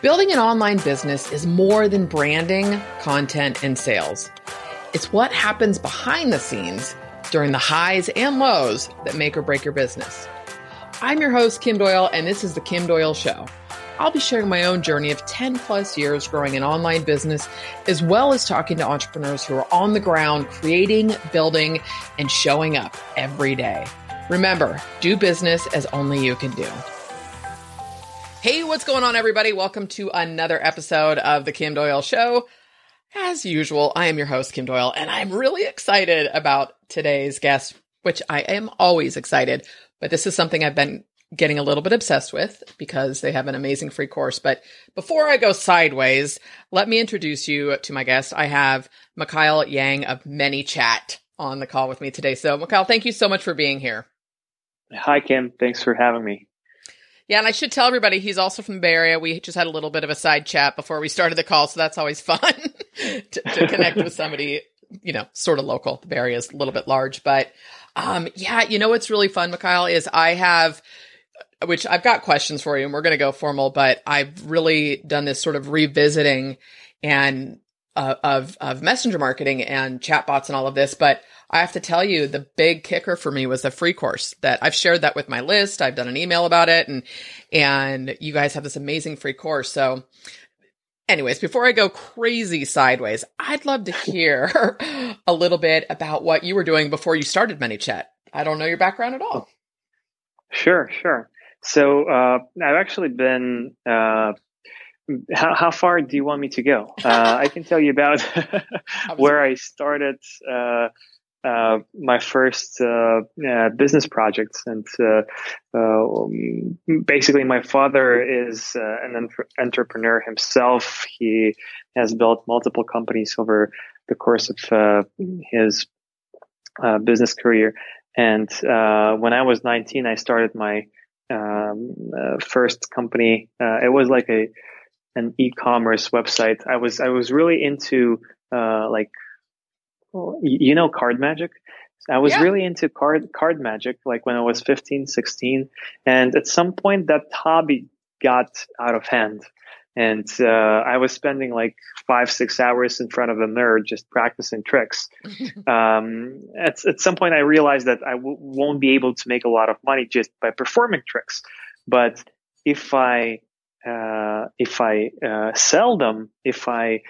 Building an online business is more than branding, content, and sales. It's what happens behind the scenes during the highs and lows that make or break your business. I'm your host, Kim Doyle, and this is The Kim Doyle Show. I'll be sharing my own journey of 10 plus years growing an online business, as well as talking to entrepreneurs who are on the ground, creating, building, and showing up every day. Remember, do business as only you can do. Hey, what's going on, everybody? Welcome to another episode of The Kim Doyle Show. As usual, I am your host, Kim Doyle, and I'm really excited about today's guest, which I am always excited, but this is something I've been getting a little bit obsessed with because they have an amazing free course. But before I go sideways, let me introduce you to my guest. I have Mikael Yang of ManyChat on the call with me today. So Mikael, thank you so much for being here. Hi, Kim. Thanks for having me. Yeah, and I should tell everybody, he's also from the Bay Area. We just had a little bit of a side chat before we started the call, so that's always fun to connect with somebody, you know, sort of local. The Bay Area is a little bit large, but yeah, you know what's really fun, Mikael, is I have, which I've got questions for you, and we're going to go formal, but I've really done this sort of revisiting and of messenger marketing and chatbots and all of this, but I have to tell you, the big kicker for me was the free course that I've shared that with my list. I've done an email about it, and you guys have this amazing free course. So anyways, before I go crazy sideways, I'd love to hear a little bit about what you were doing before you started ManyChat. I don't know your background at all. Sure. So I've actually been how far do you want me to go? I can tell you about where I started my first business projects. And basically, my father is an entrepreneur himself. He has built multiple companies over the course of his business career. And when I was 19, I started my first company. It was like an e-commerce website. I was really into card magic. I was really into card magic, like when I was 15, 16. And at some point that hobby got out of hand. And I was spending like 5-6 hours in front of a mirror just practicing tricks. At some point I realized that I won't be able to make a lot of money just by performing tricks. But if I sell them, if I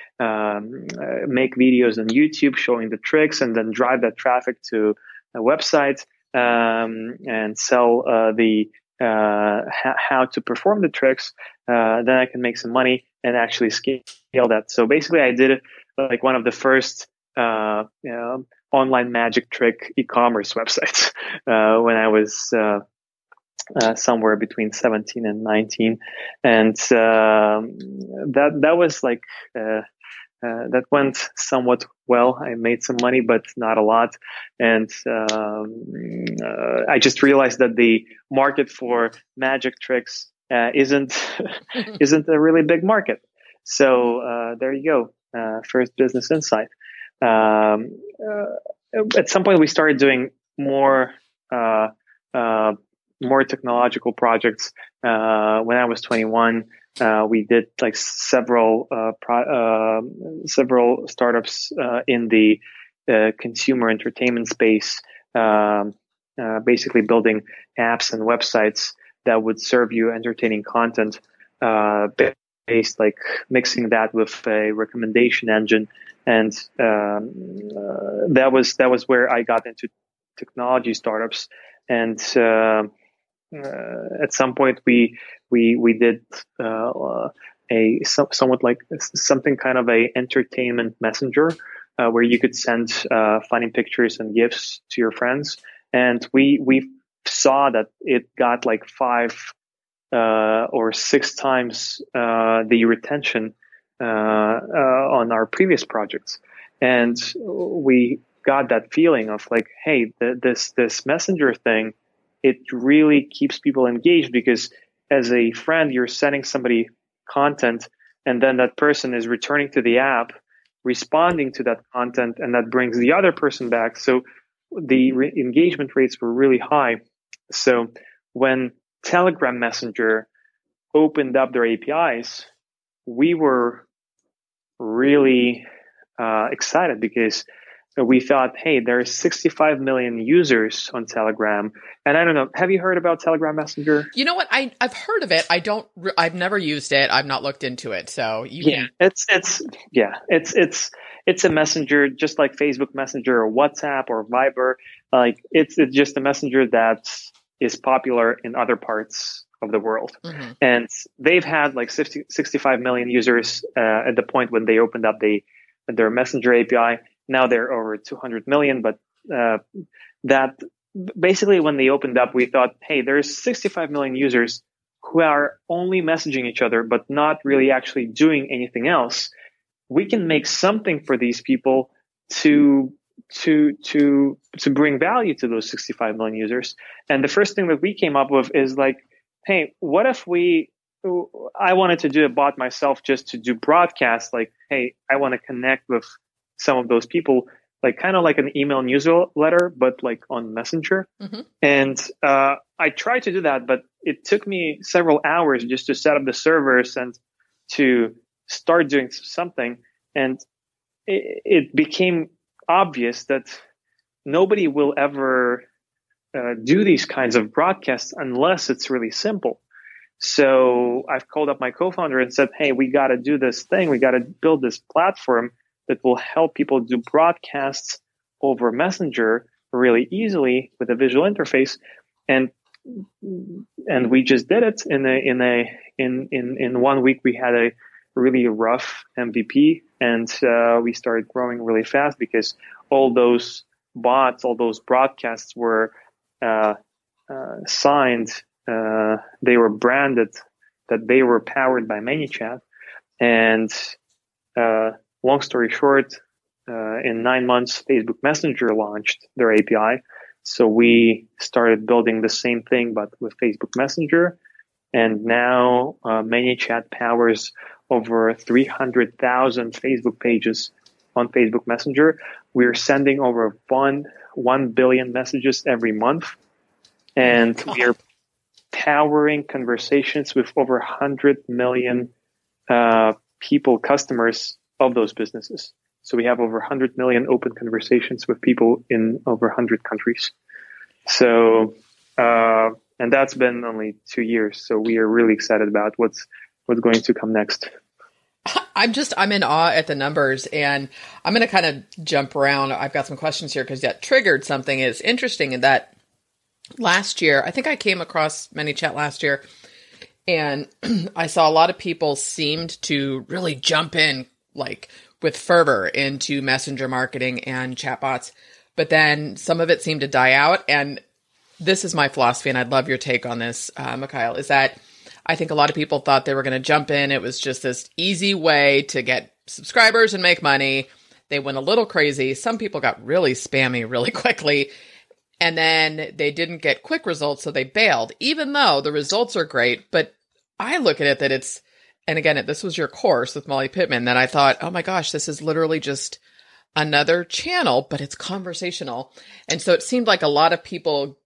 make videos on YouTube showing the tricks and then drive that traffic to a website and sell how to perform the tricks, then I can make some money and actually scale that. So basically, I did like one of the first online magic trick e-commerce websites when I was somewhere between 17 and 19, and that was like that went somewhat well. I made some money, but not a lot. And I just realized that the market for magic tricks isn't a really big market. So there you go. First business insight. At some point, we started doing more technological projects. When I was 21, we did like several startups in the consumer entertainment space, basically building apps and websites that would serve you entertaining content, based like mixing that with a recommendation engine. And that was where I got into technology startups. And at some point, we did something kind of a entertainment messenger where you could send funny pictures and gifs to your friends, and we saw that it got like 5 or 6 times the retention on our previous projects, and we got that feeling of like, hey, this messenger thing, it really keeps people engaged, because as a friend, you're sending somebody content, and then that person is returning to the app, responding to that content, and that brings the other person back. So the engagement rates were really high. So when Telegram Messenger opened up their APIs we were really excited because we thought, hey, there are 65 million users on Telegram. And I don't know, have you heard about Telegram Messenger? You know what? I've heard of it. I've never used it. I've not looked into it. So it's a messenger just like Facebook Messenger or WhatsApp or Viber. Like it's just a messenger that is popular in other parts of the world. Mm-hmm. And they've had like 65 million users at the point when they opened up their Messenger API. Now they're over 200 million, but that basically when they opened up, we thought, hey, there's 65 million users who are only messaging each other, but not really actually doing anything else. We can make something for these people to bring value to those 65 million users. And the first thing that we came up with is like, hey, what if I wanted to do a bot myself just to do broadcasts. Like, hey, I want to connect with some of those people, like kind of like an email newsletter, but like on Messenger. Mm-hmm. And I tried to do that, but it took me several hours just to set up the servers and to start doing something. And it became obvious that nobody will ever do these kinds of broadcasts unless it's really simple. So I've called up my co-founder and said, hey, we got to do this thing. We got to build this platform that will help people do broadcasts over Messenger really easily with a visual interface, and we just did it in 1 week. We had a really rough MVP, and we started growing really fast because all those bots, all those broadcasts were signed. They were branded that they were powered by ManyChat, and long story short, in 9 months, Facebook Messenger launched their API. So we started building the same thing, but with Facebook Messenger. And now ManyChat powers over 300,000 Facebook pages on Facebook Messenger. We're sending over 1 billion messages every month. And we're powering conversations with over 100 million people, customers, of those businesses. So we have over 100 million open conversations with people in over 100 countries. So, and that's been only 2 years. So we are really excited about what's going to come next. I'm in awe at the numbers, and I'm going to kind of jump around. I've got some questions here because that triggered something. It's interesting in that last year, I think I came across ManyChat last year, and I saw a lot of people seemed to really jump in like with fervor into messenger marketing and chatbots, but then some of it seemed to die out. And this is my philosophy, and I'd love your take on this, Mikael, is that I think a lot of people thought they were going to jump in. It was just this easy way to get subscribers and make money. They went a little crazy. Some people got really spammy really quickly, and then they didn't get quick results, so they bailed, even though the results are great. But I look at it that it's, and again, this was your course with Molly Pittman, that I thought, oh my gosh, this is literally just another channel, but it's conversational. And so it seemed like a lot of people,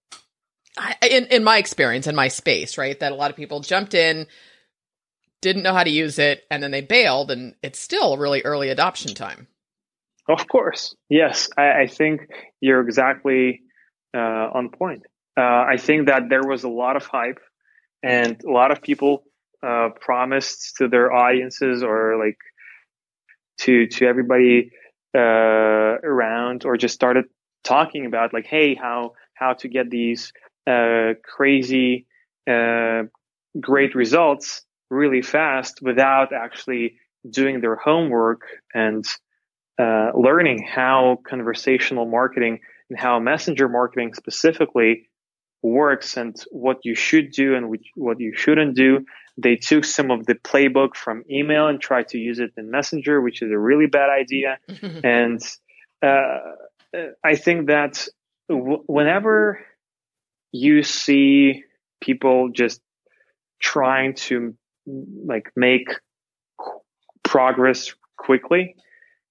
in my experience, in my space, right, that a lot of people jumped in, didn't know how to use it, and then they bailed, and it's still really early adoption time. Of course. Yes. I think you're exactly on point. I think that there was a lot of hype and a lot of people promised to their audiences or like to everybody around, or just started talking about like, hey, how to get these crazy great results really fast without actually doing their homework and learning how conversational marketing and how messenger marketing specifically works and what you should do and what you shouldn't do. They took some of the playbook from email and tried to use it in Messenger, which is a really bad idea. And I think that whenever you see people just trying to like make progress quickly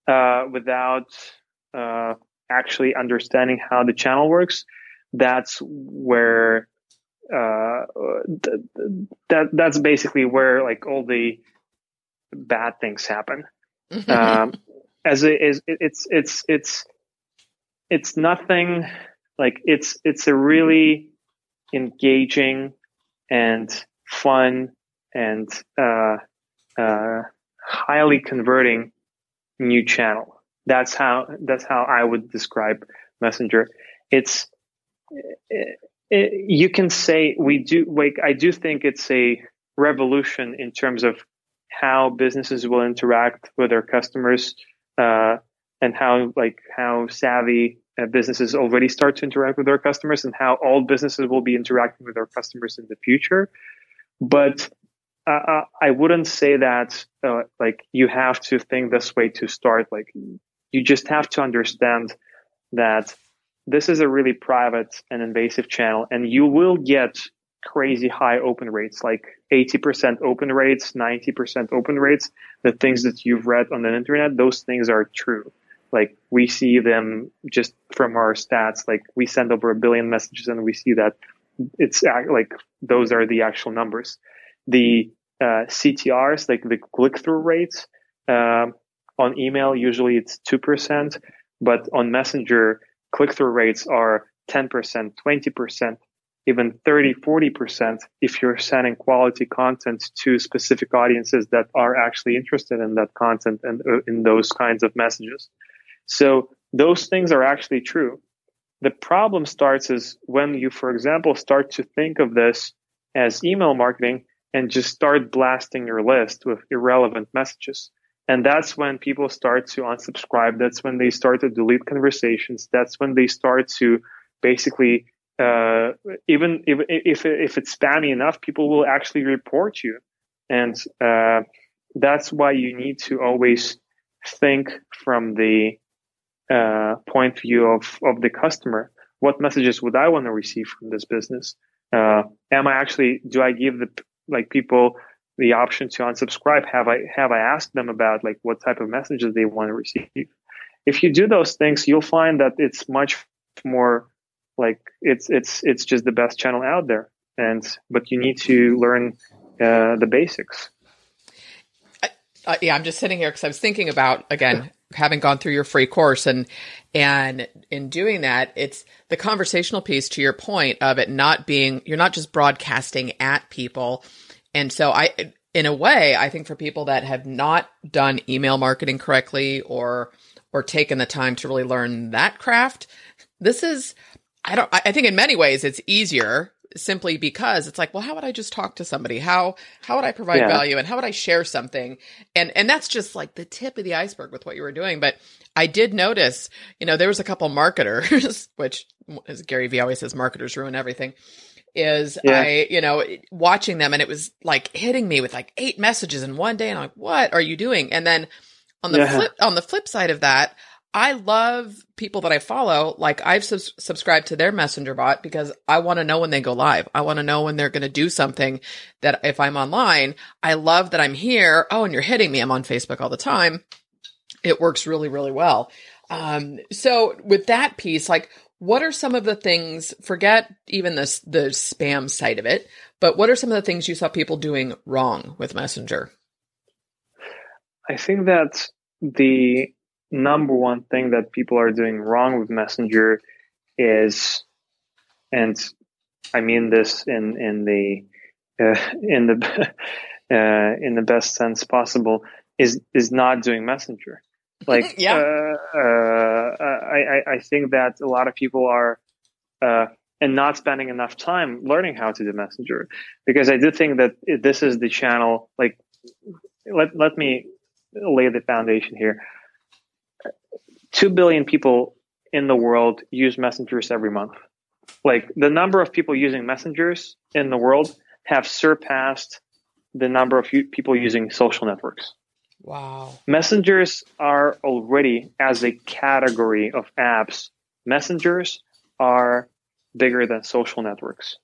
without actually understanding how the channel works, that's where that's basically where like all the bad things happen. As it is, it's nothing like it's a really engaging and fun and highly converting new channel. That's how I would describe Messenger. You can say I do think it's a revolution in terms of how businesses will interact with their customers, and how savvy businesses already start to interact with their customers, and how all businesses will be interacting with their customers in the future. But I wouldn't say that you have to think this way to start. You just have to understand that this is a really private and invasive channel, and you will get crazy high open rates, like 80% open rates, 90% open rates. The things that you've read on the internet, those things are true. Like, we see them just from our stats. Like, we send over 1 billion messages and we see that it's those are the actual numbers. The CTRs, like the click-through rates, on email, usually it's 2%, but on Messenger, click-through rates are 10%, 20%, even 30%, 40% if you're sending quality content to specific audiences that are actually interested in that content and in those kinds of messages. So those things are actually true. The problem starts is when you, for example, start to think of this as email marketing and just start blasting your list with irrelevant messages. And that's when people start to unsubscribe. That's when they start to delete conversations. That's when they start to basically, even if it's spammy enough, people will actually report you. And that's why you need to always think from the point of view of the customer. What messages would I want to receive from this business? Do I give people the option to unsubscribe? Have I asked them about what type of messages they want to receive? If you do those things, you'll find that it's much more it's just the best channel out there. But you need to learn the basics. I'm just sitting here because I was thinking about, again, having gone through your free course, and in doing that, it's the conversational piece, to your point, of it not being, you're not just broadcasting at people. And so I think for people that have not done email marketing correctly or taken the time to really learn that craft, I think in many ways it's easier, simply because it's how would I just talk to somebody? How would I provide value, and how would I share something? And that's just the tip of the iceberg with what you were doing. But I did notice, there was a couple marketers, which, as Gary Vee always says, marketers ruin everything. Watching them, and it was hitting me with 8 messages in one day, and I'm like, what are you doing? And then on the flip side of that, I love people that I follow. I've subscribed to their messenger bot because I want to know when they go live. I want to know when they're going to do something, that if I'm online, I love that I'm here. Oh, and you're hitting me. I'm on Facebook all the time. It works really, really well. So with that piece, what are some of the things, forget even the spam side of it, but what are some of the things you saw people doing wrong with Messenger? I think that the number one thing that people are doing wrong with Messenger is, and I mean this in the best sense possible, is not doing Messenger. I think that a lot of people are and not spending enough time learning how to do Messenger, because I do think that this is the channel. Let me lay the foundation here. 2 billion people in the world use messengers every month. The number of people using messengers in the world have surpassed the number of people using social networks. Wow. Messengers are already, as a category of apps, messengers are bigger than social networks.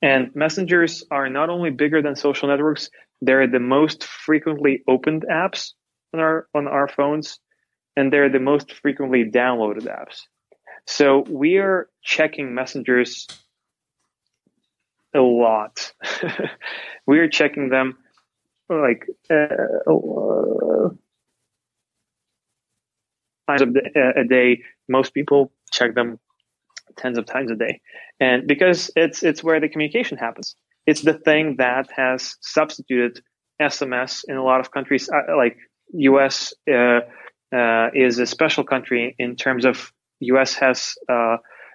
And messengers are not only bigger than social networks, they're the most frequently opened apps on our phones, and they're the most frequently downloaded apps. So we are checking messengers a lot. We are checking them like times of a day. Most people check them tens of times a day, and because it's where the communication happens. It's the thing that has substituted SMS in a lot of countries. Like US is a special country in terms of US has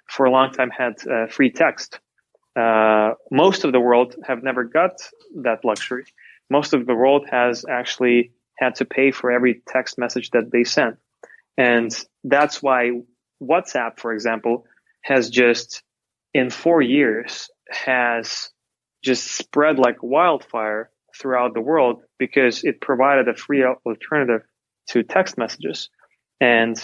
for a long time had free text. Most of the world have never got that luxury. Most of the world has actually had to pay for every text message that they send. And that's why WhatsApp, for example, has just in 4 years has just spread like wildfire throughout the world, because it provided a free alternative to text messages. And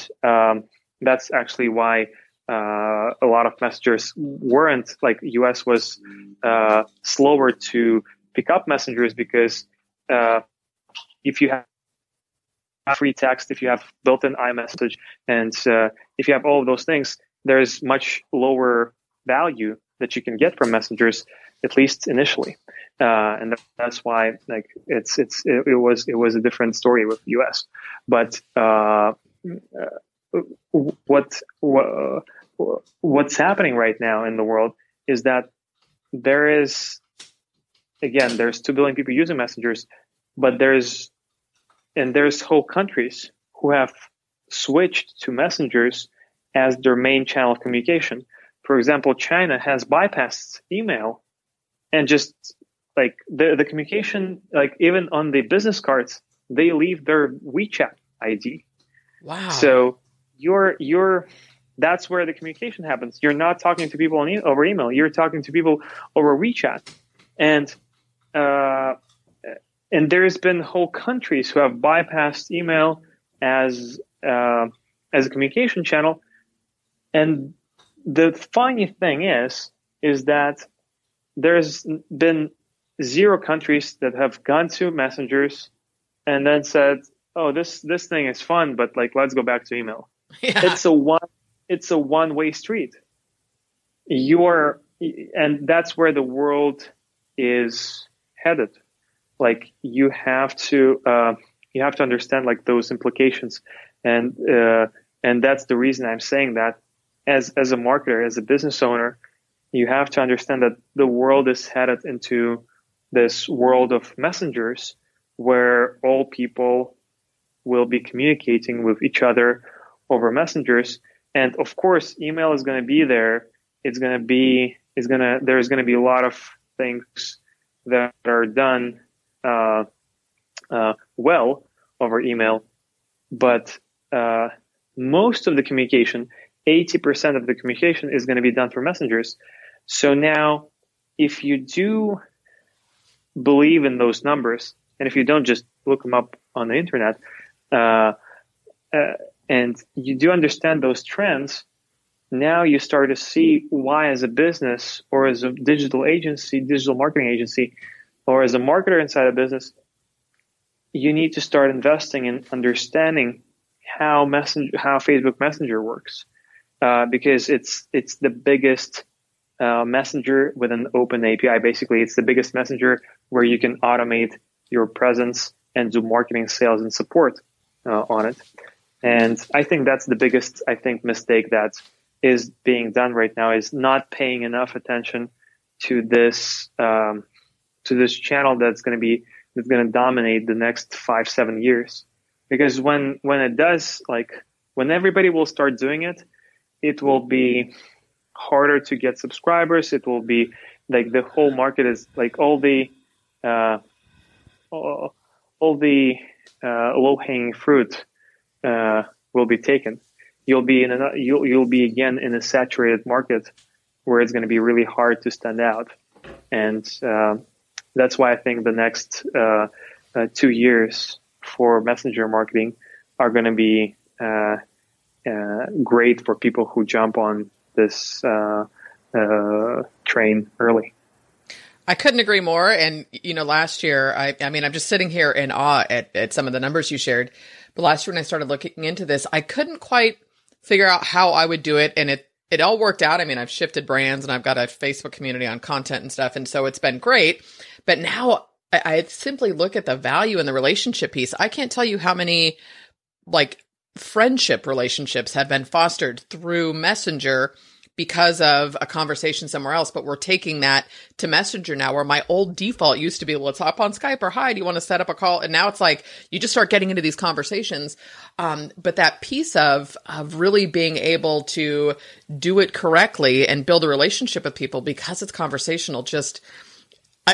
that's actually why a lot of messengers weren't, like US was slower to pick up messengers, because if you have free text, if you have built-in iMessage, and if you have all of those things, there's much lower value that you can get from messengers, at least initially. And that's why, like, it was a different story with the US. But what's happening right now in the world is that there is, again, there's 2 billion people using messengers, but there's whole countries who have switched to messengers as their main channel of communication. For example, China has bypassed email and just like the communication, like even on the business cards, they leave their WeChat ID. Wow. So that's where the communication happens. You're not talking to people over email. You're talking to people over WeChat. And there's been whole countries who have bypassed email as a communication channel. And the funny thing is that there's been 0 countries that have gone to messengers and then said, "Oh, this thing is fun, but like, let's go back to email." Yeah. It's a one-way street. And that's where the world is headed. Like, you have to understand like those implications, and that's the reason I'm saying that as a marketer, as a business owner, you have to understand that the world is headed into this world of messengers, where all people will be communicating with each other over messengers. And of course, email is going to be there. There's going to be a lot of things that are done well over email. But most of the communication, 80% of the communication, is going to be done through messengers. So now, if you do believe in those numbers, and if you don't just look them up on the internet, and you do understand those trends, now you start to see why, as a business or as a digital marketing agency, or as a marketer inside a business, you need to start investing in understanding how Facebook Messenger works, because it's the biggest messenger with an open API. Basically, it's the biggest messenger where you can automate your presence and do marketing, sales, and support on it. And I think that's the biggest, mistake that is being done right now, is not paying enough attention to this channel that's going to dominate the next 5-7 years. Because when it does, like when everybody will start doing it, it will be harder to get subscribers. It will be like the whole market is like all the low-hanging fruit will be taken. You'll be again in a saturated market where it's going to be really hard to stand out, and that's why I think the next 2 years for messenger marketing are going to be great for people who jump on this train early. I couldn't agree more. And, you know, last year, I mean, I'm just sitting here in awe at some of the numbers you shared. But last year when I started looking into this, I couldn't quite figure out how I would do it. And it all worked out. I mean, I've shifted brands and I've got a Facebook community on content and stuff. And so it's been great. But now I simply look at the value in the relationship piece. I can't tell you how many like friendship relationships have been fostered through Messenger because of a conversation somewhere else, but we're taking that to Messenger now, where my old default used to be, well, let's hop on Skype or hi, do you want to set up a call? And now it's like, you just start getting into these conversations. But that piece of really being able to do it correctly and build a relationship with people because it's conversational, just,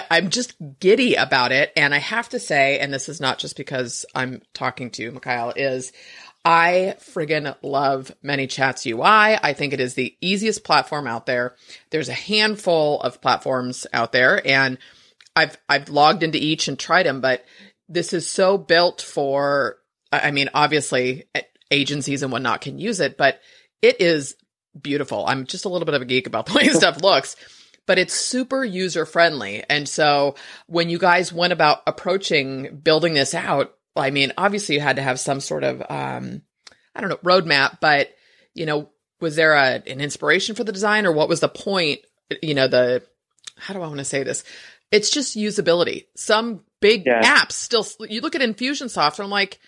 I'm just giddy about it. And I have to say, and this is not just because I'm talking to you, Mikael, is I friggin' love ManyChat's UI. I think it is the easiest platform out there. There's a handful of platforms out there, and I've logged into each and tried them, but this is so built for, I mean, obviously agencies and whatnot can use it, but it is beautiful. I'm just a little bit of a geek about the way stuff looks, but it's super user friendly. And so when you guys went about approaching building this out, I mean, obviously you had to have some sort of, roadmap, but, you know, was there an inspiration for the design, or what was the point? You know, how do I want to say this? It's just usability. Some big apps still, you look at Infusionsoft and I'm like,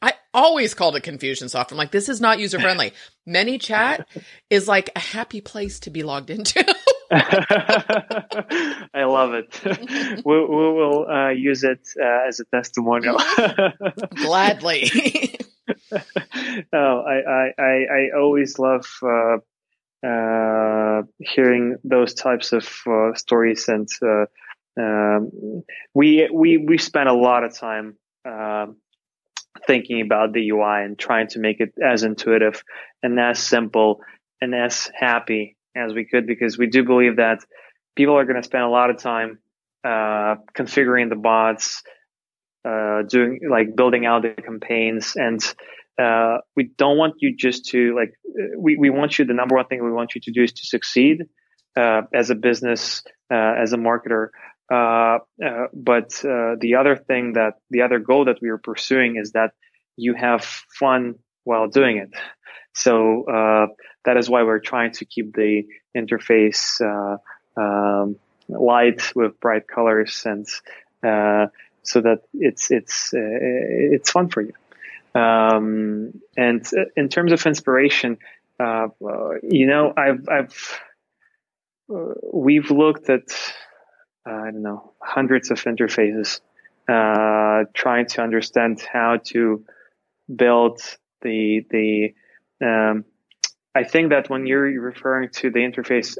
I always called it Confusionsoft. I'm like, this is not user-friendly. ManyChat is like a happy place to be logged into. I love it. We will use it as a testimonial. Gladly. No, I always love hearing those types of stories, and we spent a lot of time thinking about the UI and trying to make it as intuitive and as simple and as happy as we could, because we do believe that people are going to spend a lot of time configuring the bots, doing like building out the campaigns, and we don't want you just to like. We want you. The number one thing we want you to do is to succeed as a business, as a marketer. But the other goal that we are pursuing is that you have fun while doing it. So that is why we're trying to keep the interface light with bright colors, and so that it's fun for you. And in terms of inspiration, we've looked at hundreds of interfaces, trying to understand how to build the. I think that when you're referring to the interface,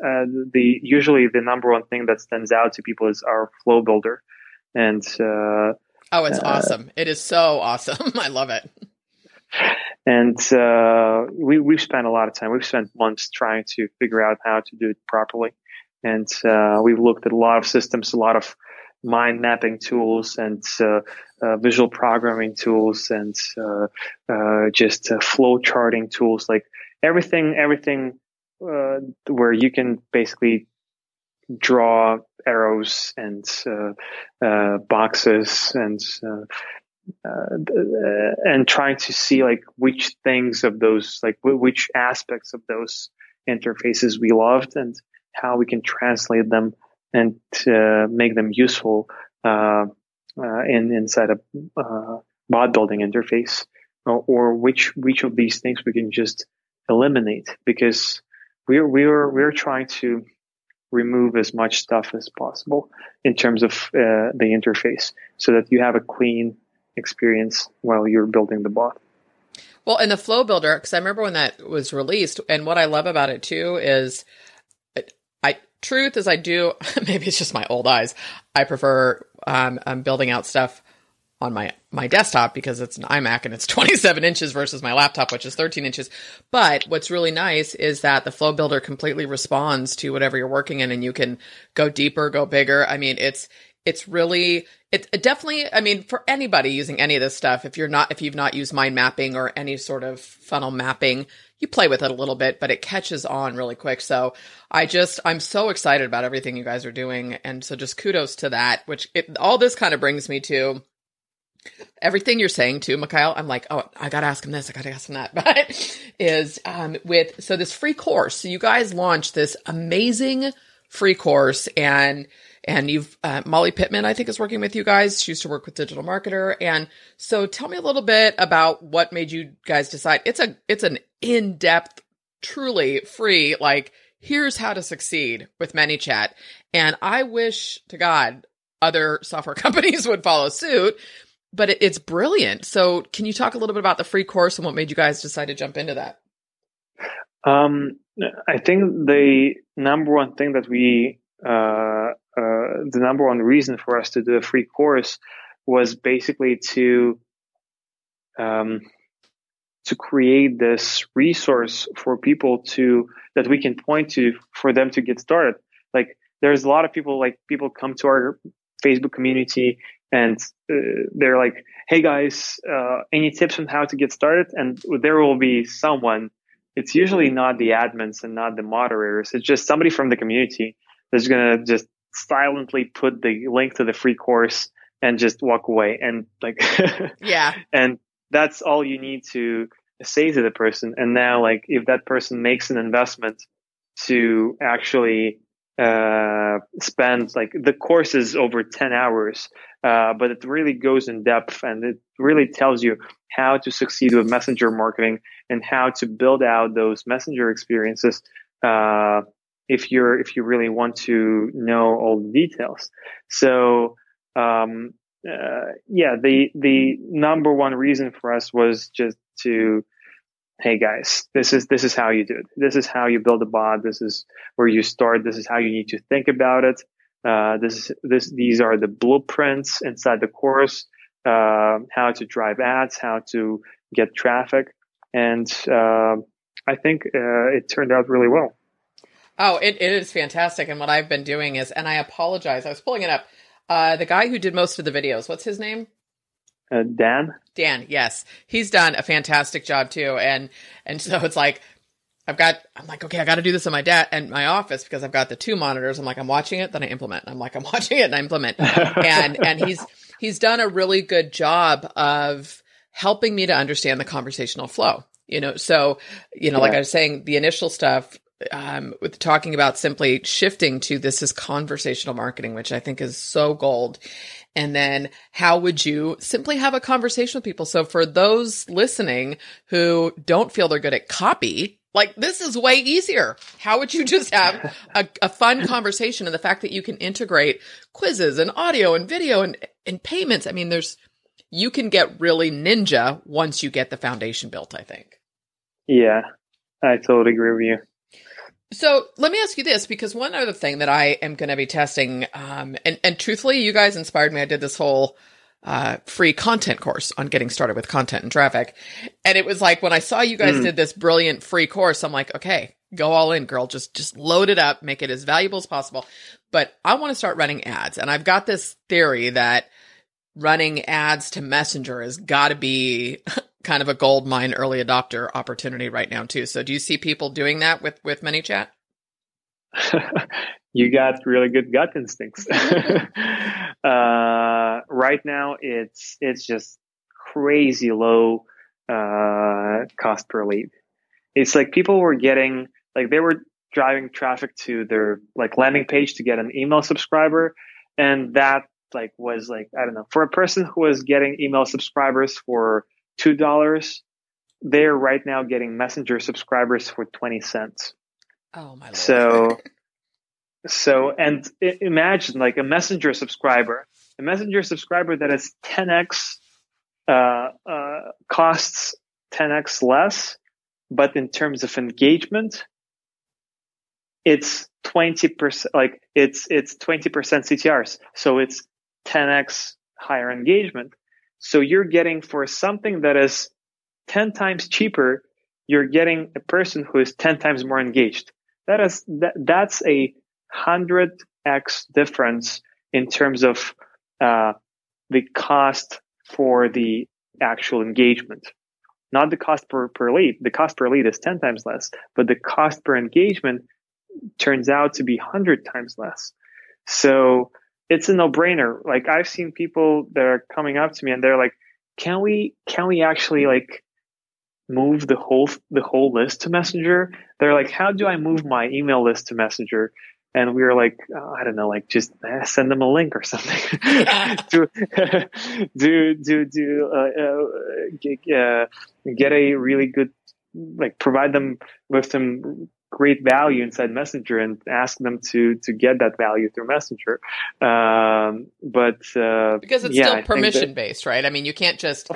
usually the number one thing that stands out to people is our flow builder, and it's awesome! It is so awesome. I love it. And we've spent a lot of time. We've spent months trying to figure out how to do it properly. And we've looked at a lot of systems, a lot of mind mapping tools, and visual programming tools, and just flow charting tools, like everything where you can basically draw arrows and boxes, and trying to see like which things of those, like which aspects of those interfaces we loved, and how we can translate them and make them useful inside a bot building interface, or which of these things we can just eliminate, because we're trying to remove as much stuff as possible in terms of the interface, so that you have a clean experience while you're building the bot. Well, and the flow builder, because I remember when that was released, and what I love about it too is, truth is, I do, maybe it's just my old eyes, I prefer building out stuff on my desktop, because it's an iMac and it's 27 inches versus my laptop, which is 13 inches. But what's really nice is that the flow builder completely responds to whatever you're working in, and you can go deeper, go bigger. I mean, it's really, it definitely, I mean, for anybody using any of this stuff, if you've not used mind mapping or any sort of funnel mapping, you play with it a little bit, but it catches on really quick. So I'm so excited about everything you guys are doing. And so just kudos to that, all this kind of brings me to everything you're saying too, Mikael. I'm like, oh, I got to ask him this, I got to ask him that. But so this free course, so you guys launched this amazing free course, and And you've, Molly Pittman, I think, is working with you guys. She used to work with Digital Marketer. And so tell me a little bit about what made you guys decide. It's an in-depth, truly free, like, here's how to succeed with ManyChat. And I wish to God other software companies would follow suit, but it's brilliant. So can you talk a little bit about the free course and what made you guys decide to jump into that? I think the number one thing that the number one reason for us to do a free course was basically to create this resource for people that we can point to for them to get started. Like, there's a lot of people come to our Facebook community and they're like, "Hey guys, any tips on how to get started?" And there will be someone. It's usually not the admins and not the moderators. It's just somebody from the community that's going to just silently put the link to the free course and just walk away. And like, yeah. And that's all you need to say to the person. And now, like, if that person makes an investment to actually spend, like, the course is over 10 hours, but it really goes in depth and it really tells you how to succeed with messenger marketing and how to build out those messenger experiences. If you really want to know all the details. So, the number one reason for us was just to, hey guys, this is how you do it. This is how you build a bot. This is where you start. This is how you need to think about it. These are the blueprints inside the course. How to drive ads, how to get traffic, and I think it turned out really well. Oh, it is fantastic. And what I've been doing is, and I apologize, I was pulling it up. The guy who did most of the videos, what's his name? Dan. Yes, he's done a fantastic job too. And so it's like, I got to do this in my office because I've got the two monitors. I'm like, I'm watching it, then I implement. I'm like, I'm watching it and I implement. and he's done a really good job of helping me to understand the conversational flow. Yeah. Like I was saying, the initial stuff with talking about simply shifting to this is conversational marketing, which I think is so gold. And then how would you simply have a conversation with people? So for those listening who don't feel they're good at copy, like, this is way easier. How would you just have a fun conversation? And the fact that you can integrate quizzes and audio and video and payments. I mean, you can get really ninja once you get the foundation built, I think. Yeah, I totally agree with you. So let me ask you this, because one other thing that I am going to be testing, and truthfully, you guys inspired me. I did this whole free content course on getting started with content and traffic. And it was like, when I saw you guys did this brilliant free course, I'm like, okay, go all in, girl. Just load it up, make it as valuable as possible. But I want to start running ads. And I've got this theory that running ads to Messenger has got to be kind of a gold mine early adopter opportunity right now too. So do you see people doing that with ManyChat? You got really good gut instincts. Right now, it's just crazy low cost per lead. It's like people were getting, like, they were driving traffic to their, like, landing page to get an email subscriber, and that, like, was like, I don't know, for a person who was getting email subscribers for $2, they're right now getting messenger subscribers for 20 cents. Oh my lord! So, and imagine, like, a messenger subscriber that is 10x costs 10x less, but in terms of engagement, it's 20%. Like, it's 20% CTRs, so it's 10x higher engagement. So you're getting, for something that is 10 times cheaper, you're getting a person who is 10 times more engaged. That's a 100x difference in terms of the cost for the actual engagement. Not the cost per lead. The cost per lead is 10 times less, but the cost per engagement turns out to be 100 times less. So it's a no-brainer. Like, I've seen people that are coming up to me and they're like, "Can we actually, like, move the whole list to Messenger?" They're like, "How do I move my email list to Messenger?" And we were like, oh, I don't know, like just send them a link or something. Get a really good, like provide them with some great value inside Messenger and ask them to get that value through Messenger. Because it's still permission based, right? I mean, you can't just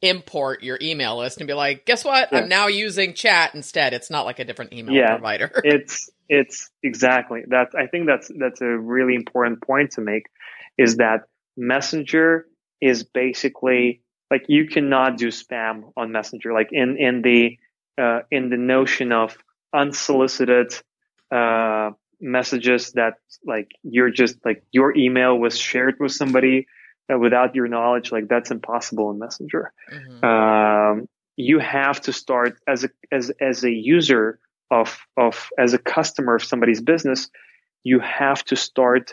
import your email list and be like, guess what? Yeah. I'm now using chat instead. It's not like a different email provider. It's exactly that. I think that's a really important point to make, is that Messenger is basically like, you cannot do spam on Messenger. Like in the notion of unsolicited messages that like you're just like your email was shared with somebody without your knowledge, like that's impossible in Messenger. Mm-hmm. You have to start as a user as a customer of somebody's business, you have to start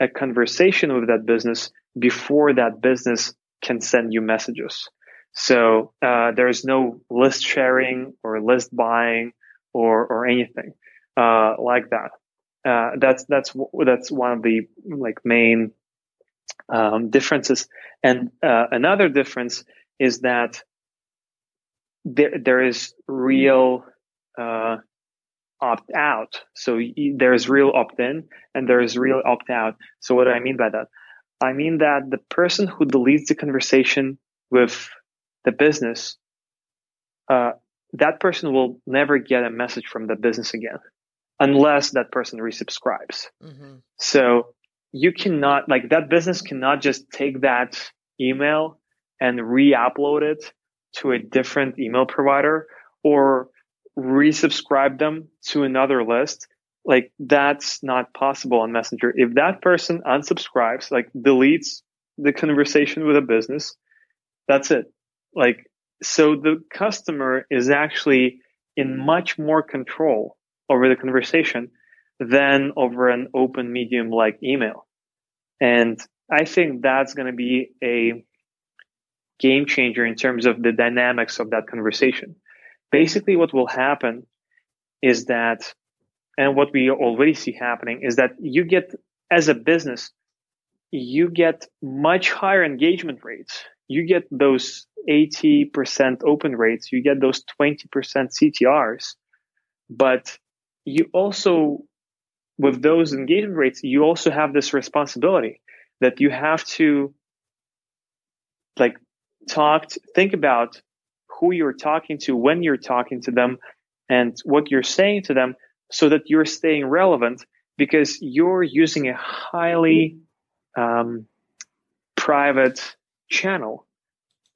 a conversation with that business before that business can send you messages. So there is no list sharing or list buying or anything like that. That's one of the like main differences. And another difference is that there is real opt out. So there is real opt in and there is real opt out. So what do I mean by that? I mean that the person who deletes the conversation with the business, that person will never get a message from the business again, unless that person resubscribes. Mm-hmm. So you cannot, like that business cannot just take that email and re-upload it to a different email provider or resubscribe them to another list. Like that's not possible on Messenger. If that person unsubscribes, like deletes the conversation with a business, that's it. Like, so the customer is actually in much more control over the conversation than over an open medium like email. And I think that's going to be a game changer in terms of the dynamics of that conversation. Basically, what will happen is that, and what we already see happening, is that you get, as a business, you get much higher engagement rates. You get those 80% open rates. You get those 20% CTRs. But you also, with those engagement rates, you also have this responsibility that you have to like think about who you're talking to, when you're talking to them, and what you're saying to them, so that you're staying relevant, because you're using a highly private channel.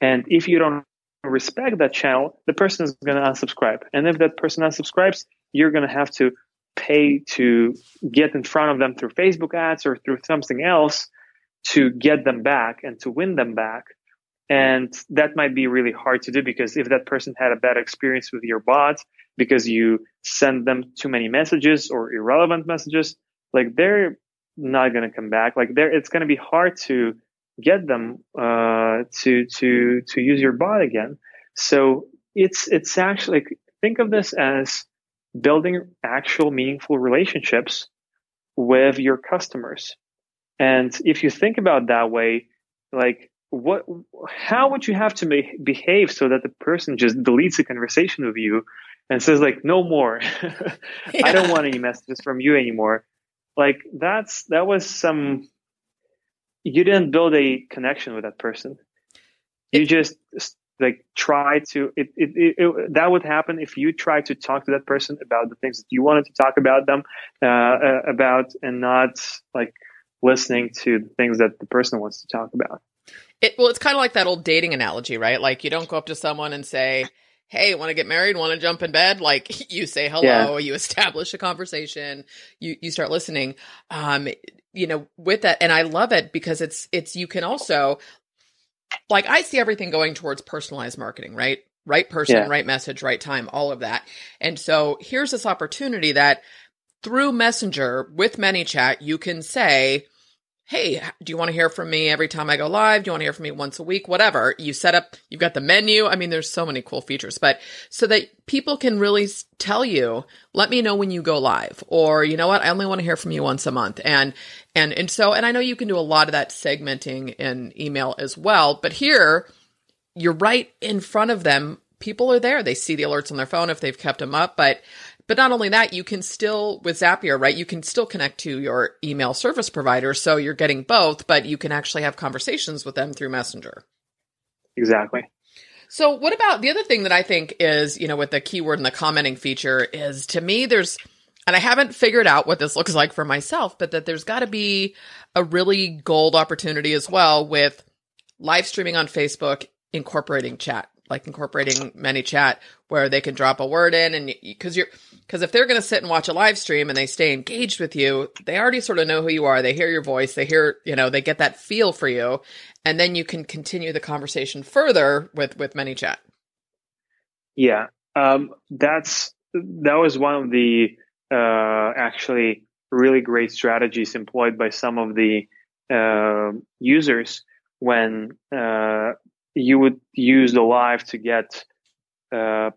And if you don't respect that channel, the person is going to unsubscribe. And if that person unsubscribes, you're going to have to pay to get in front of them through Facebook ads or through something else to get them back and to win them back. And that might be really hard to do, because if that person had a bad experience with your bot because you send them too many messages or irrelevant messages, like they're not going to come back. Like it's going to be hard to get them to use your bot again. So it's actually like, think of this as building actual meaningful relationships with your customers. And if you think about it that way, like how would you have to behave so that the person just deletes a conversation with you and says like, no more, I don't want any messages from you anymore. Like you didn't build a connection with that person. You just like try to, that would happen if you try to talk to that person about the things that you wanted to talk about them about, and not like listening to the things that the person wants to talk about. It's kind of like that old dating analogy, right? Like you don't go up to someone and say, hey, want to get married? Want to jump in bed? Like you say hello, you establish a conversation, you start listening. You know, with that, and I love it because it's you can also, like I see everything going towards personalized marketing, right? Right person, right message, right time, all of that. And so here's this opportunity that through Messenger with ManyChat, you can say, hey, do you want to hear from me every time I go live? Do you want to hear from me once a week? Whatever. You set up, you've got the menu. I mean, there's so many cool features, but so that people can really tell you, let me know when you go live, or you know what, I only want to hear from you once a month. And so I know you can do a lot of that segmenting in email as well, but here you're right in front of them. People are there. They see the alerts on their phone if they've kept them up, But not only that, you can still, with Zapier, right, you can still connect to your email service provider. So you're getting both, but you can actually have conversations with them through Messenger. Exactly. So what about the other thing that I think is, you know, with the keyword and the commenting feature is, to me, there's, and I haven't figured out what this looks like for myself, but that there's got to be a really gold opportunity as well with live streaming on Facebook, incorporating chat. Like incorporating ManyChat where they can drop a word in, and because if they're going to sit and watch a live stream and they stay engaged with you, they already sort of know who you are. They hear your voice. They hear, you know, they get that feel for you, and then you can continue the conversation further with ManyChat. Yeah, that was one of the actually really great strategies employed by some of the users when. You would use the live to get to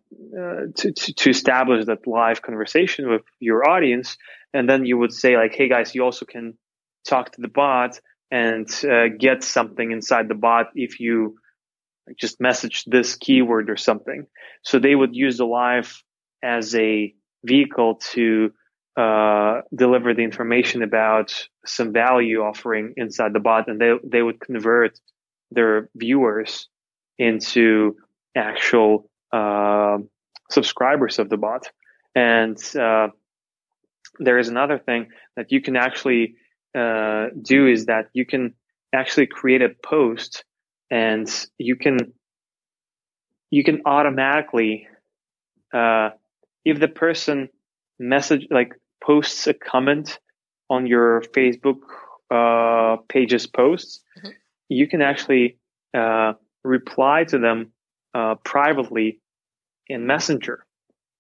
establish that live conversation with your audience, and then you would say like, "Hey guys, you also can talk to the bot and get something inside the bot if you just message this keyword or something." So they would use the live as a vehicle to deliver the information about some value offering inside the bot, and they would convert their viewers into actual subscribers of the bot. And there is another thing that you can actually do is that you can actually create a post, and you can automatically, if the person posts a comment on your Facebook page's posts, mm-hmm. you can actually reply to them privately in Messenger.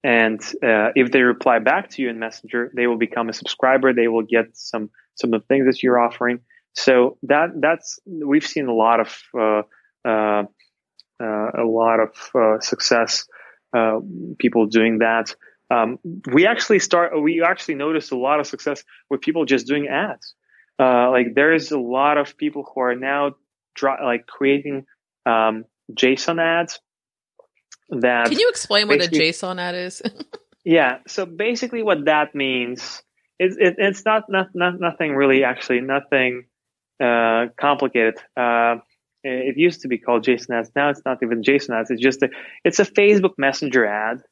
And if they reply back to you in Messenger, they will become a subscriber. They will get some of the things that you're offering. So that's we've seen a lot of success people doing that. We actually noticed a lot of success with people just doing ads. There is a lot of people who are now creating JSON ads. That can you explain what a JSON ad is? Yeah, so basically what that means is it's nothing complicated. It used to be called JSON ads. Now it's not even JSON ads. It's just it's a Facebook Messenger ad,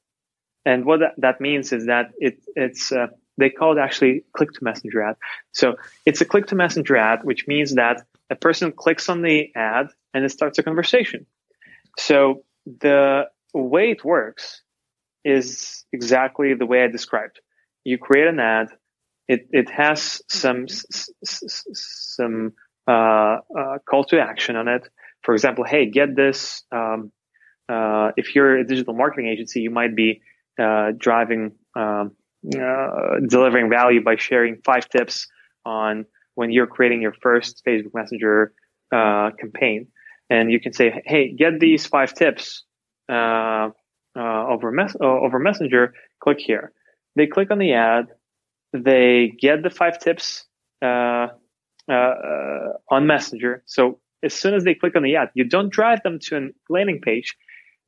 and what that means is that it's. They call it actually click-to-messenger ad. So it's a click-to-messenger ad, which means that a person clicks on the ad and it starts a conversation. So the way it works is exactly the way I described. You create an ad. It has some call to action on it. For example, hey, get this. If you're a digital marketing agency, you might be driving... delivering value by sharing 5 tips on when you're creating your first Facebook Messenger campaign, and you can say, "Hey, get these 5 tips over Messenger. Click here." They click on the ad. They get the 5 tips on Messenger. So as soon as they click on the ad, you don't drive them to a landing page,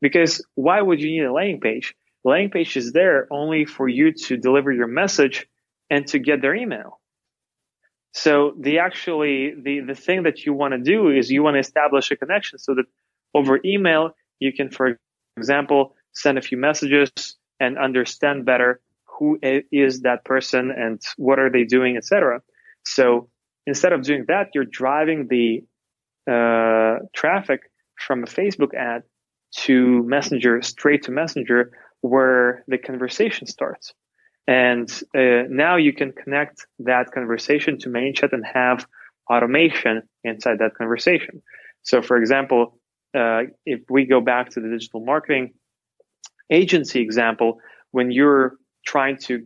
because why would you need a landing page? Landing page is there only for you to deliver your message and to get their email. So the thing that you want to do is you want to establish a connection so that over email, you can, for example, send a few messages and understand better who is that person and what are they doing, etc. So instead of doing that, you're driving the traffic from a Facebook ad to Messenger, straight to Messenger, where the conversation starts. And now you can connect that conversation to ManyChat and have automation inside that conversation. So for example, if we go back to the digital marketing agency example, when you're trying to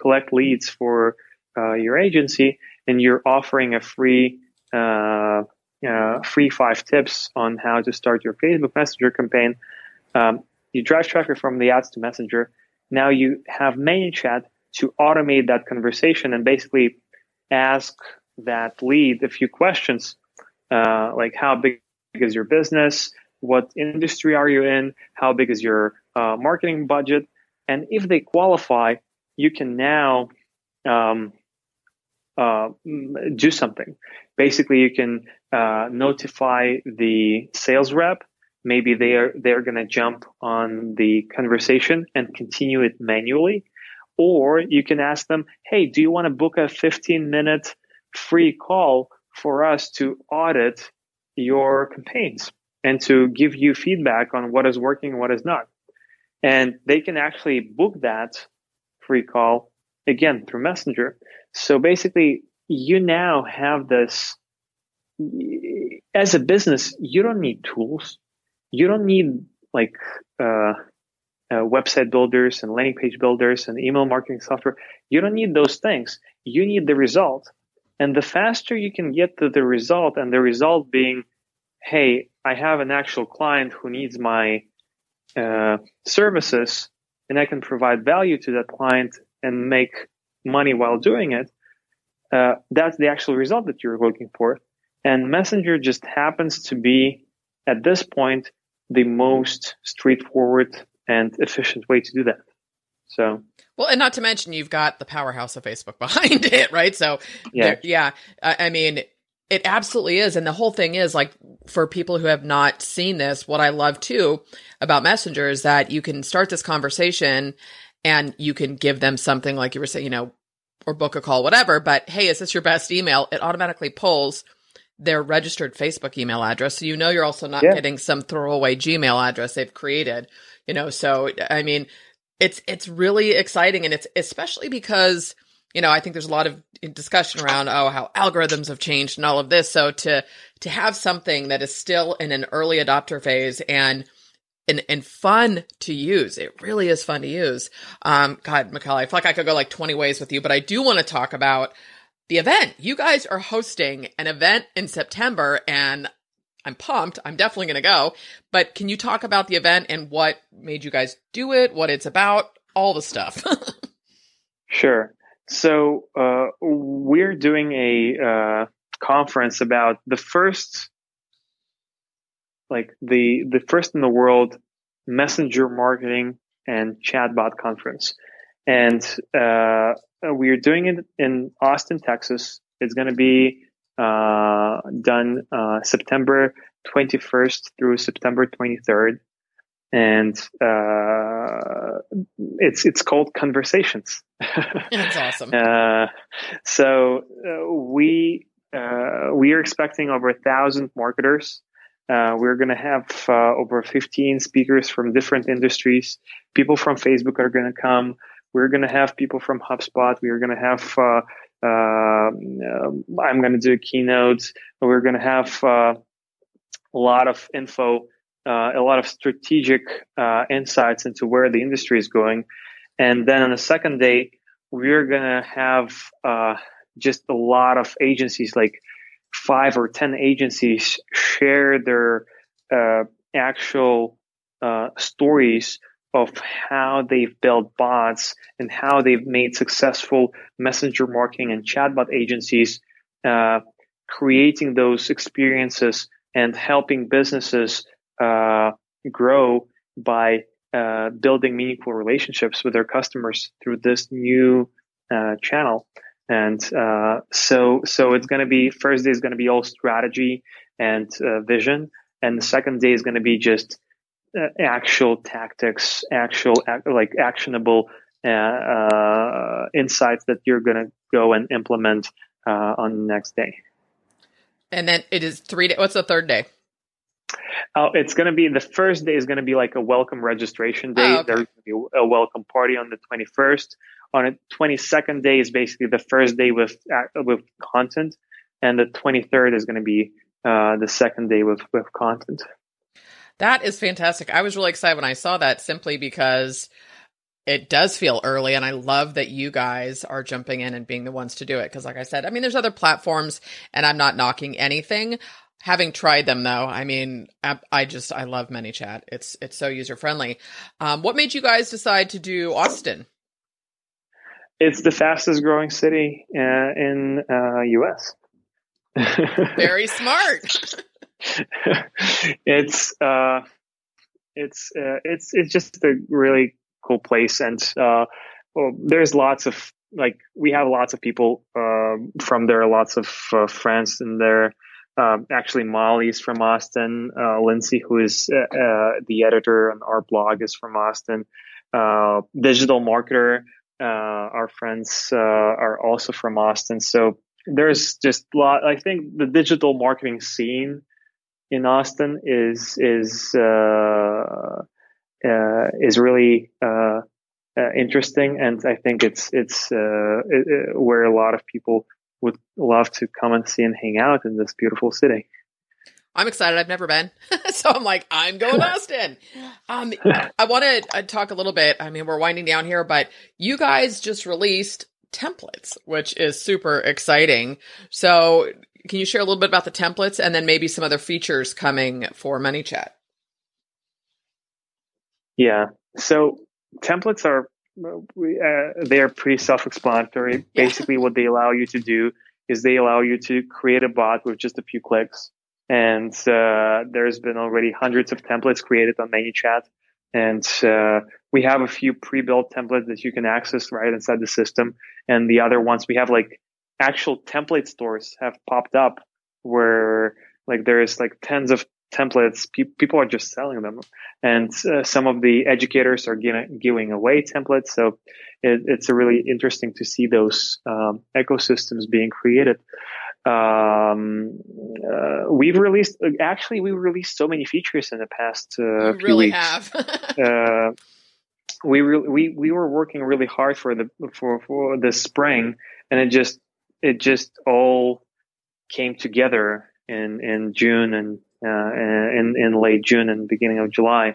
collect leads for your agency, and you're offering a free free 5 tips on how to start your Facebook Messenger campaign. You drive traffic from the ads to Messenger. Now you have ManyChat to automate that conversation and basically ask that lead a few questions, like how big is your business? What industry are you in? How big is your marketing budget? And if they qualify, you can now do something. Basically, you can notify the sales rep. Maybe they're going to jump on the conversation and continue it manually. Or you can ask them, hey, do you want to book a 15-minute free call for us to audit your campaigns and to give you feedback on what is working and what is not? And they can actually book that free call, again, through Messenger. So basically, you now have this, as a business, you don't need tools. You don't need like website builders and landing page builders and email marketing software. You don't need those things. You need the result. And the faster you can get to the result, and the result being, hey, I have an actual client who needs my services, and I can provide value to that client and make money while doing it, that's the actual result that you're looking for. And Messenger just happens to be, at this point, the most straightforward and efficient way to do that. So, well, and not to mention, you've got the powerhouse of Facebook behind it, right? So I mean, it absolutely is. And the whole thing is, like, for people who have not seen this, what I love too about Messenger is that you can start this conversation and you can give them something, like you were saying, you know, or book a call, whatever, but hey, is this your best email? It automatically pulls their registered Facebook email address. So, you know, you're also not getting some throwaway Gmail address they've created, you know? So, I mean, it's really exciting. And it's especially because, you know, I think there's a lot of discussion around, oh, how algorithms have changed and all of this. So to have something that is still in an early adopter phase and fun to use, it really is fun to use. God, Mikael, I feel like I could go like 20 ways with you, but I do want to talk about the event. You guys are hosting an event in September, and I'm pumped. I'm definitely going to go. But can you talk about the event and what made you guys do it, what it's about, all the stuff? Sure. So we're doing a conference about the first in the world messenger marketing and chatbot conference. And we're doing it in Austin, Texas. It's going to be done September 21st through September 23rd. And it's called Conversations. That's awesome. We are expecting over 1,000 marketers. We're going to have over 15 speakers from different industries. People from Facebook are going to come. We're going to have people from HubSpot. We're going to have, I'm going to do keynotes. We're going to have a lot of info, a lot of strategic insights into where the industry is going. And then on the second day, we're going to have just a lot of agencies, like 5 or 10 agencies, share their actual stories of how they've built bots and how they've made successful messenger marketing and chatbot agencies, creating those experiences and helping businesses grow by building meaningful relationships with their customers through this new channel. And so it's going to be, first day is going to be all strategy and vision. And the second day is going to be just actual tactics, like actionable insights that you're going to go and implement on the next day. And then it is 3 days. What's the third day? Oh, it's going to be, the first day is going to be like a welcome registration day. Oh, okay. There's going to be a welcome party on the 21st. On the 22nd day is basically the first day with content, and the 23rd is going to be the second day with content. That is fantastic. I was really excited when I saw that, simply because It does feel early, and I love that you guys are jumping in and being the ones to do it. Because like I said, I mean, there's other platforms, and I'm not knocking anything. Having tried them, though, I mean, I love ManyChat. It's so user-friendly. What made you guys decide to do Austin? It's the fastest-growing city in U.S. Very smart. It's just a really cool place, and well, there's lots of we have lots of people from there, lots of friends in there. Actually, Molly's from Austin. Lindsay, who is the editor on our blog, is from Austin. Digital Marketer, our friends are also from Austin. So there's just a lot. I think the digital marketing scene in Austin is really interesting, and I think it's where a lot of people would love to come and see and hang out in this beautiful city. I'm excited. I've never been. So I'm like, I'm going to Austin. I want to talk a little bit. I mean, we're winding down here, but you guys just released templates, which is super exciting. So can you share a little bit about the templates and then maybe some other features coming for ManyChat? Yeah. So templates are they are pretty self-explanatory. Yeah. Basically, what they allow you to do is they allow you to create a bot with just a few clicks. And there's been already hundreds of templates created on ManyChat. And we have a few pre-built templates that you can access right inside the system. And the other ones we have, actual template stores have popped up where there's tens of templates. People are just selling them. And some of the educators are giving away templates. So it's really interesting to see those ecosystems being created. We've released so many features in the past few weeks. We were working really hard for the spring, and it just all came together in June and in late June and beginning of July.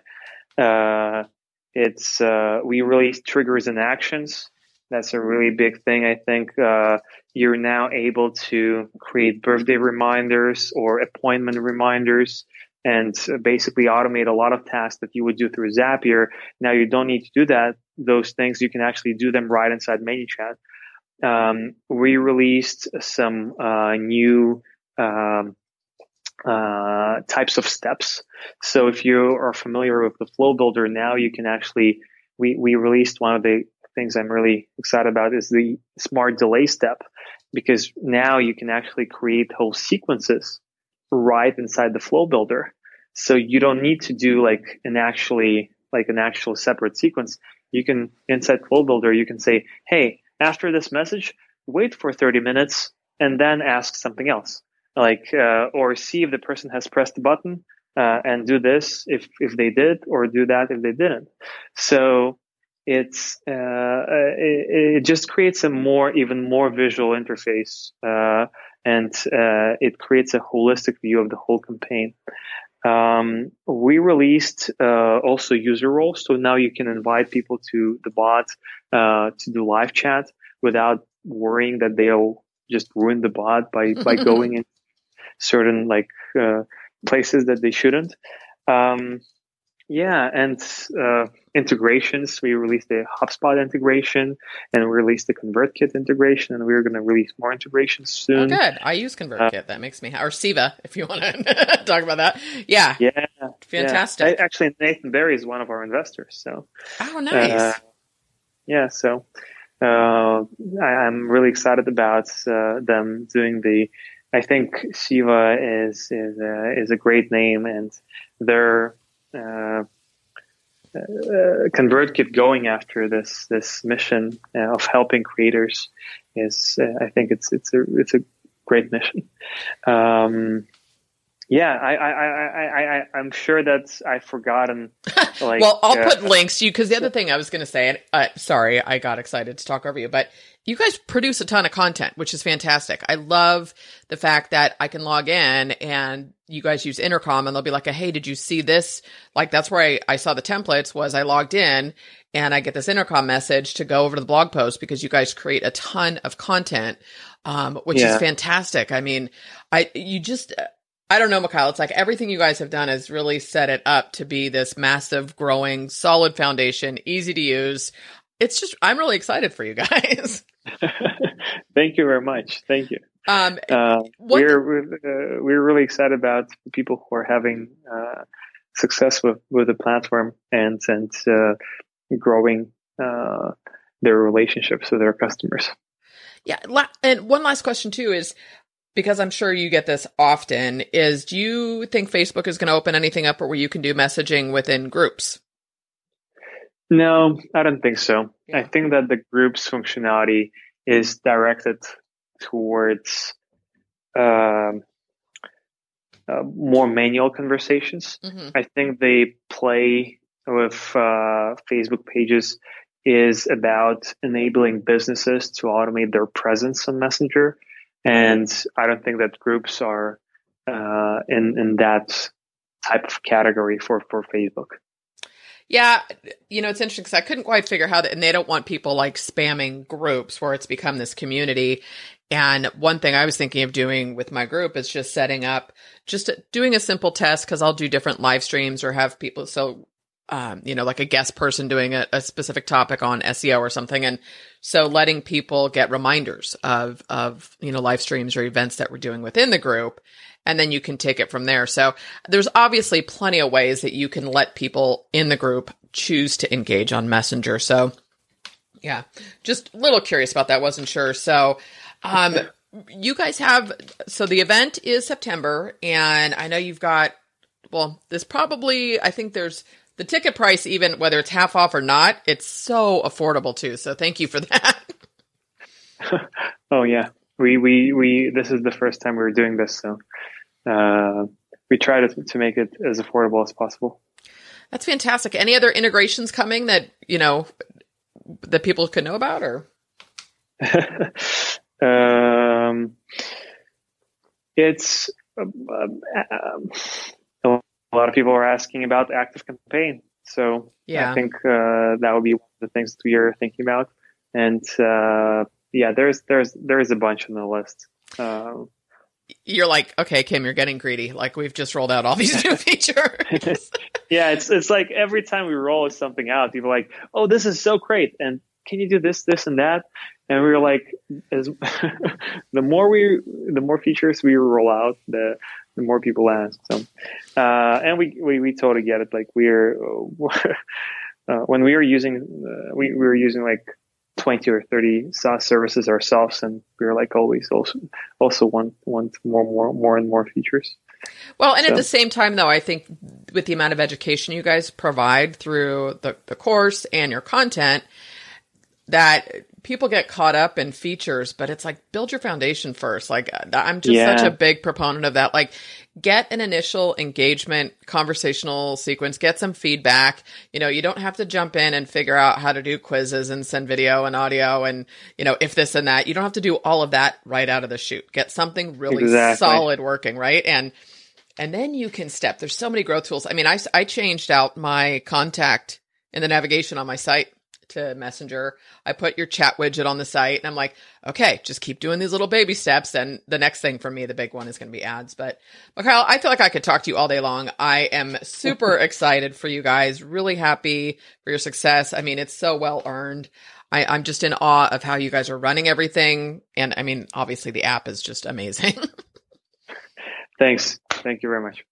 We released triggers and actions. That's a really big thing. I think you're now able to create birthday reminders or appointment reminders and basically automate a lot of tasks that you would do through Zapier. Now you don't need to do those things. You can actually do them right inside ManyChat. We released some new types of steps. So if you are familiar with the Flow Builder, now you can actually, we released one of the things I'm really excited about is the smart delay step, because now you can actually create whole sequences right inside the Flow Builder. So you don't need to do an actual separate sequence. You can inside Flow Builder, you can say, hey, after this message, wait for 30 minutes and then ask something else, or see if the person has pressed the button and do this if they did, or do that if they didn't. So it just creates a even more visual interface, and it creates a holistic view of the whole campaign. We released also user roles, so now you can invite people to the bot to do live chat without worrying that they'll just ruin the bot by going in certain places that they shouldn't. Integrations. We released the HubSpot integration, and we released the ConvertKit integration, and we're going to release more integrations soon. Oh, good. I use ConvertKit. That makes me or Siva, if you want to talk about that. Yeah. Yeah. Fantastic. Yeah. Actually, Nathan Berry is one of our investors. So. Oh, nice. Yeah. So I'm really excited about them doing the. I think Siva is a great name, and they're. ConvertKit going after this mission of helping creators is I think it's a great mission. Yeah, I'm sure that I've forgotten. Like, well, I'll put links to you, because the other thing I was going to say, and sorry, I got excited to talk over you, but you guys produce a ton of content, which is fantastic. I love the fact that I can log in and you guys use Intercom and they'll be like, hey, did you see this? Like, that's where I saw the templates was I logged in and I get this Intercom message to go over to the blog post, because you guys create a ton of content, which is fantastic. I mean, I don't know, Mikael. It's like everything you guys have done has really set it up to be this massive, growing, solid foundation, easy to use. It's just, I'm really excited for you guys. Thank you very much. Thank you. We're really excited about the people who are having success with the platform and growing their relationships with their customers. Yeah, and one last question too is, because I'm sure you get this often, is do you think Facebook is going to open anything up where you can do messaging within groups? No, I don't think so. Yeah. I think that the groups functionality is directed towards more manual conversations. Mm-hmm. I think the play with Facebook pages is about enabling businesses to automate their presence on Messenger. And I don't think that groups are in that type of category for Facebook. Yeah. You know, it's interesting because I couldn't quite figure how and they don't want people like spamming groups where it's become this community. And one thing I was thinking of doing with my group is just setting up, just doing a simple test, because I'll do different live streams or have people. So, like a guest person doing a specific topic on SEO or something. And so letting people get reminders of live streams or events that we're doing within the group. And then you can take it from there. So there's obviously plenty of ways that you can let people in the group choose to engage on Messenger. So yeah, just a little curious about that. Wasn't sure. So, you guys so the event is September, and I know you've got, I think there's, the ticket price, even whether it's half off or not, it's so affordable too. So thank you for that. Oh yeah, we this is the first time we were doing this, so we try to make it as affordable as possible. That's fantastic. Any other integrations coming that that people could know about, or? It's. A lot of people are asking about ActiveCampaign. So yeah. I think that would be one of the things that we are thinking about. And there is a bunch on the list. You're like, okay, Kim, you're getting greedy. Like, we've just rolled out all these new features. Yeah, it's like every time we roll something out, people are like, oh, this is so great. And can you do this and that? And we were like, the more features we roll out, the more people ask. So, and we totally get it. Like when we were using like 20 or 30 SaaS services ourselves, and we were like always also want more and more features. Well, and so. At the same time, though, I think with the amount of education you guys provide through the course and your content, that people get caught up in features, but it's like, build your foundation first. Like, I'm just such a big proponent of that. Like, get an initial engagement conversational sequence, get some feedback. You don't have to jump in and figure out how to do quizzes and send video and audio and, if this and that. You don't have to do all of that right out of the chute. Get something really solid working, right? And then you can step. There's so many growth tools. I mean, I changed out my contact in the navigation on my site to Messenger. I put your chat widget on the site, and I'm like, okay, just keep doing these little baby steps. And the next thing for me, the big one, is going to be ads. But Mikael, I feel like I could talk to you all day long. I am super excited for you guys. Really happy for your success. I mean, it's so well earned. I'm just in awe of how you guys are running everything. And I mean, obviously the app is just amazing. Thanks. Thank you very much.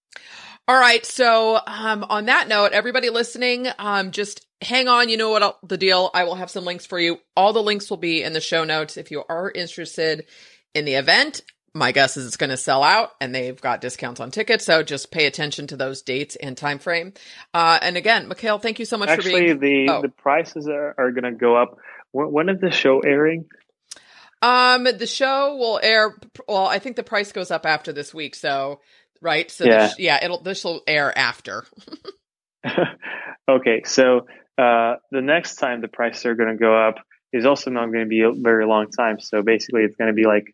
All right. So on that note, everybody listening, just hang on. You know what the deal. I will have some links for you. All the links will be in the show notes. If you are interested in the event, my guess is it's going to sell out, and they've got discounts on tickets. So just pay attention to those dates and time frame. And again, Mikael, thank you so much for being. The prices are going to go up. When is the show airing? The show will air. Well, I think the price goes up after this week. So right? So this will air after. Okay, so the next time the prices are going to go up is also not going to be a very long time. So basically, it's going to be like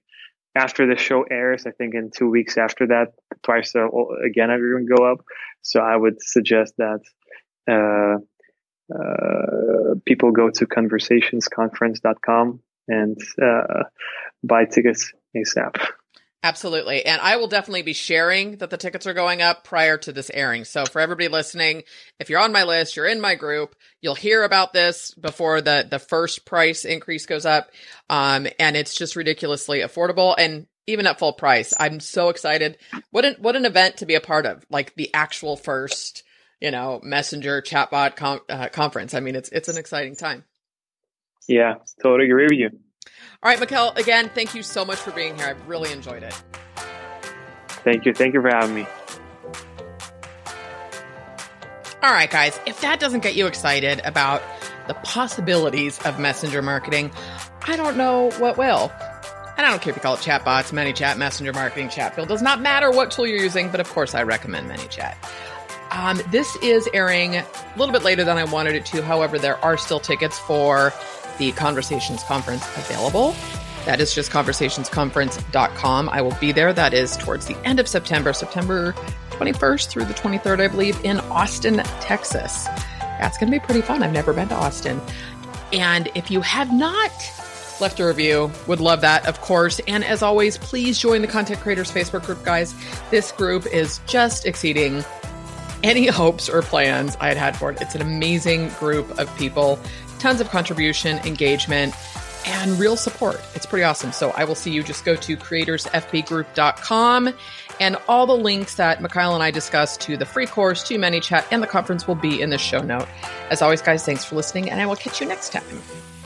after the show airs, I think in 2 weeks after that, the prices again are going to go up. So I would suggest that people go to conversationsconference.com and buy tickets ASAP. Absolutely. And I will definitely be sharing that the tickets are going up prior to this airing. So for everybody listening, if you're on my list, you're in my group, you'll hear about this before the first price increase goes up. And it's just ridiculously affordable. And even at full price, I'm so excited. What an event to be a part of, like the actual first, messenger chatbot conference. I mean, it's an exciting time. Yeah, totally agree with you. All right, Mikael, again, thank you so much for being here. I've really enjoyed it. Thank you. Thank you for having me. All right, guys, if that doesn't get you excited about the possibilities of messenger marketing, I don't know what will. And I don't care if you call it chatbots, ManyChat, messenger marketing, chatfield. Does not matter what tool you're using, but of course I recommend ManyChat. This is airing a little bit later than I wanted it to. However, there are still tickets for the Conversations Conference available. That is just conversationsconference.com. I will be there. That is towards the end of September 21st through the 23rd, I believe, in Austin, Texas. That's going to be pretty fun. I've never been to Austin. And if you have not left a review, would love that, of course. And as always, please join the Content Creators Facebook group, guys. This group is just exceeding any hopes or plans I had for it. It's an amazing group of people. Tons of contribution, engagement, and real support. It's pretty awesome. So I will see you. Just go to creatorsfbgroup.com, and all the links that Mikael and I discussed to the free course, to ManyChat, and the conference will be in the show note. As always, guys, thanks for listening, and I will catch you next time.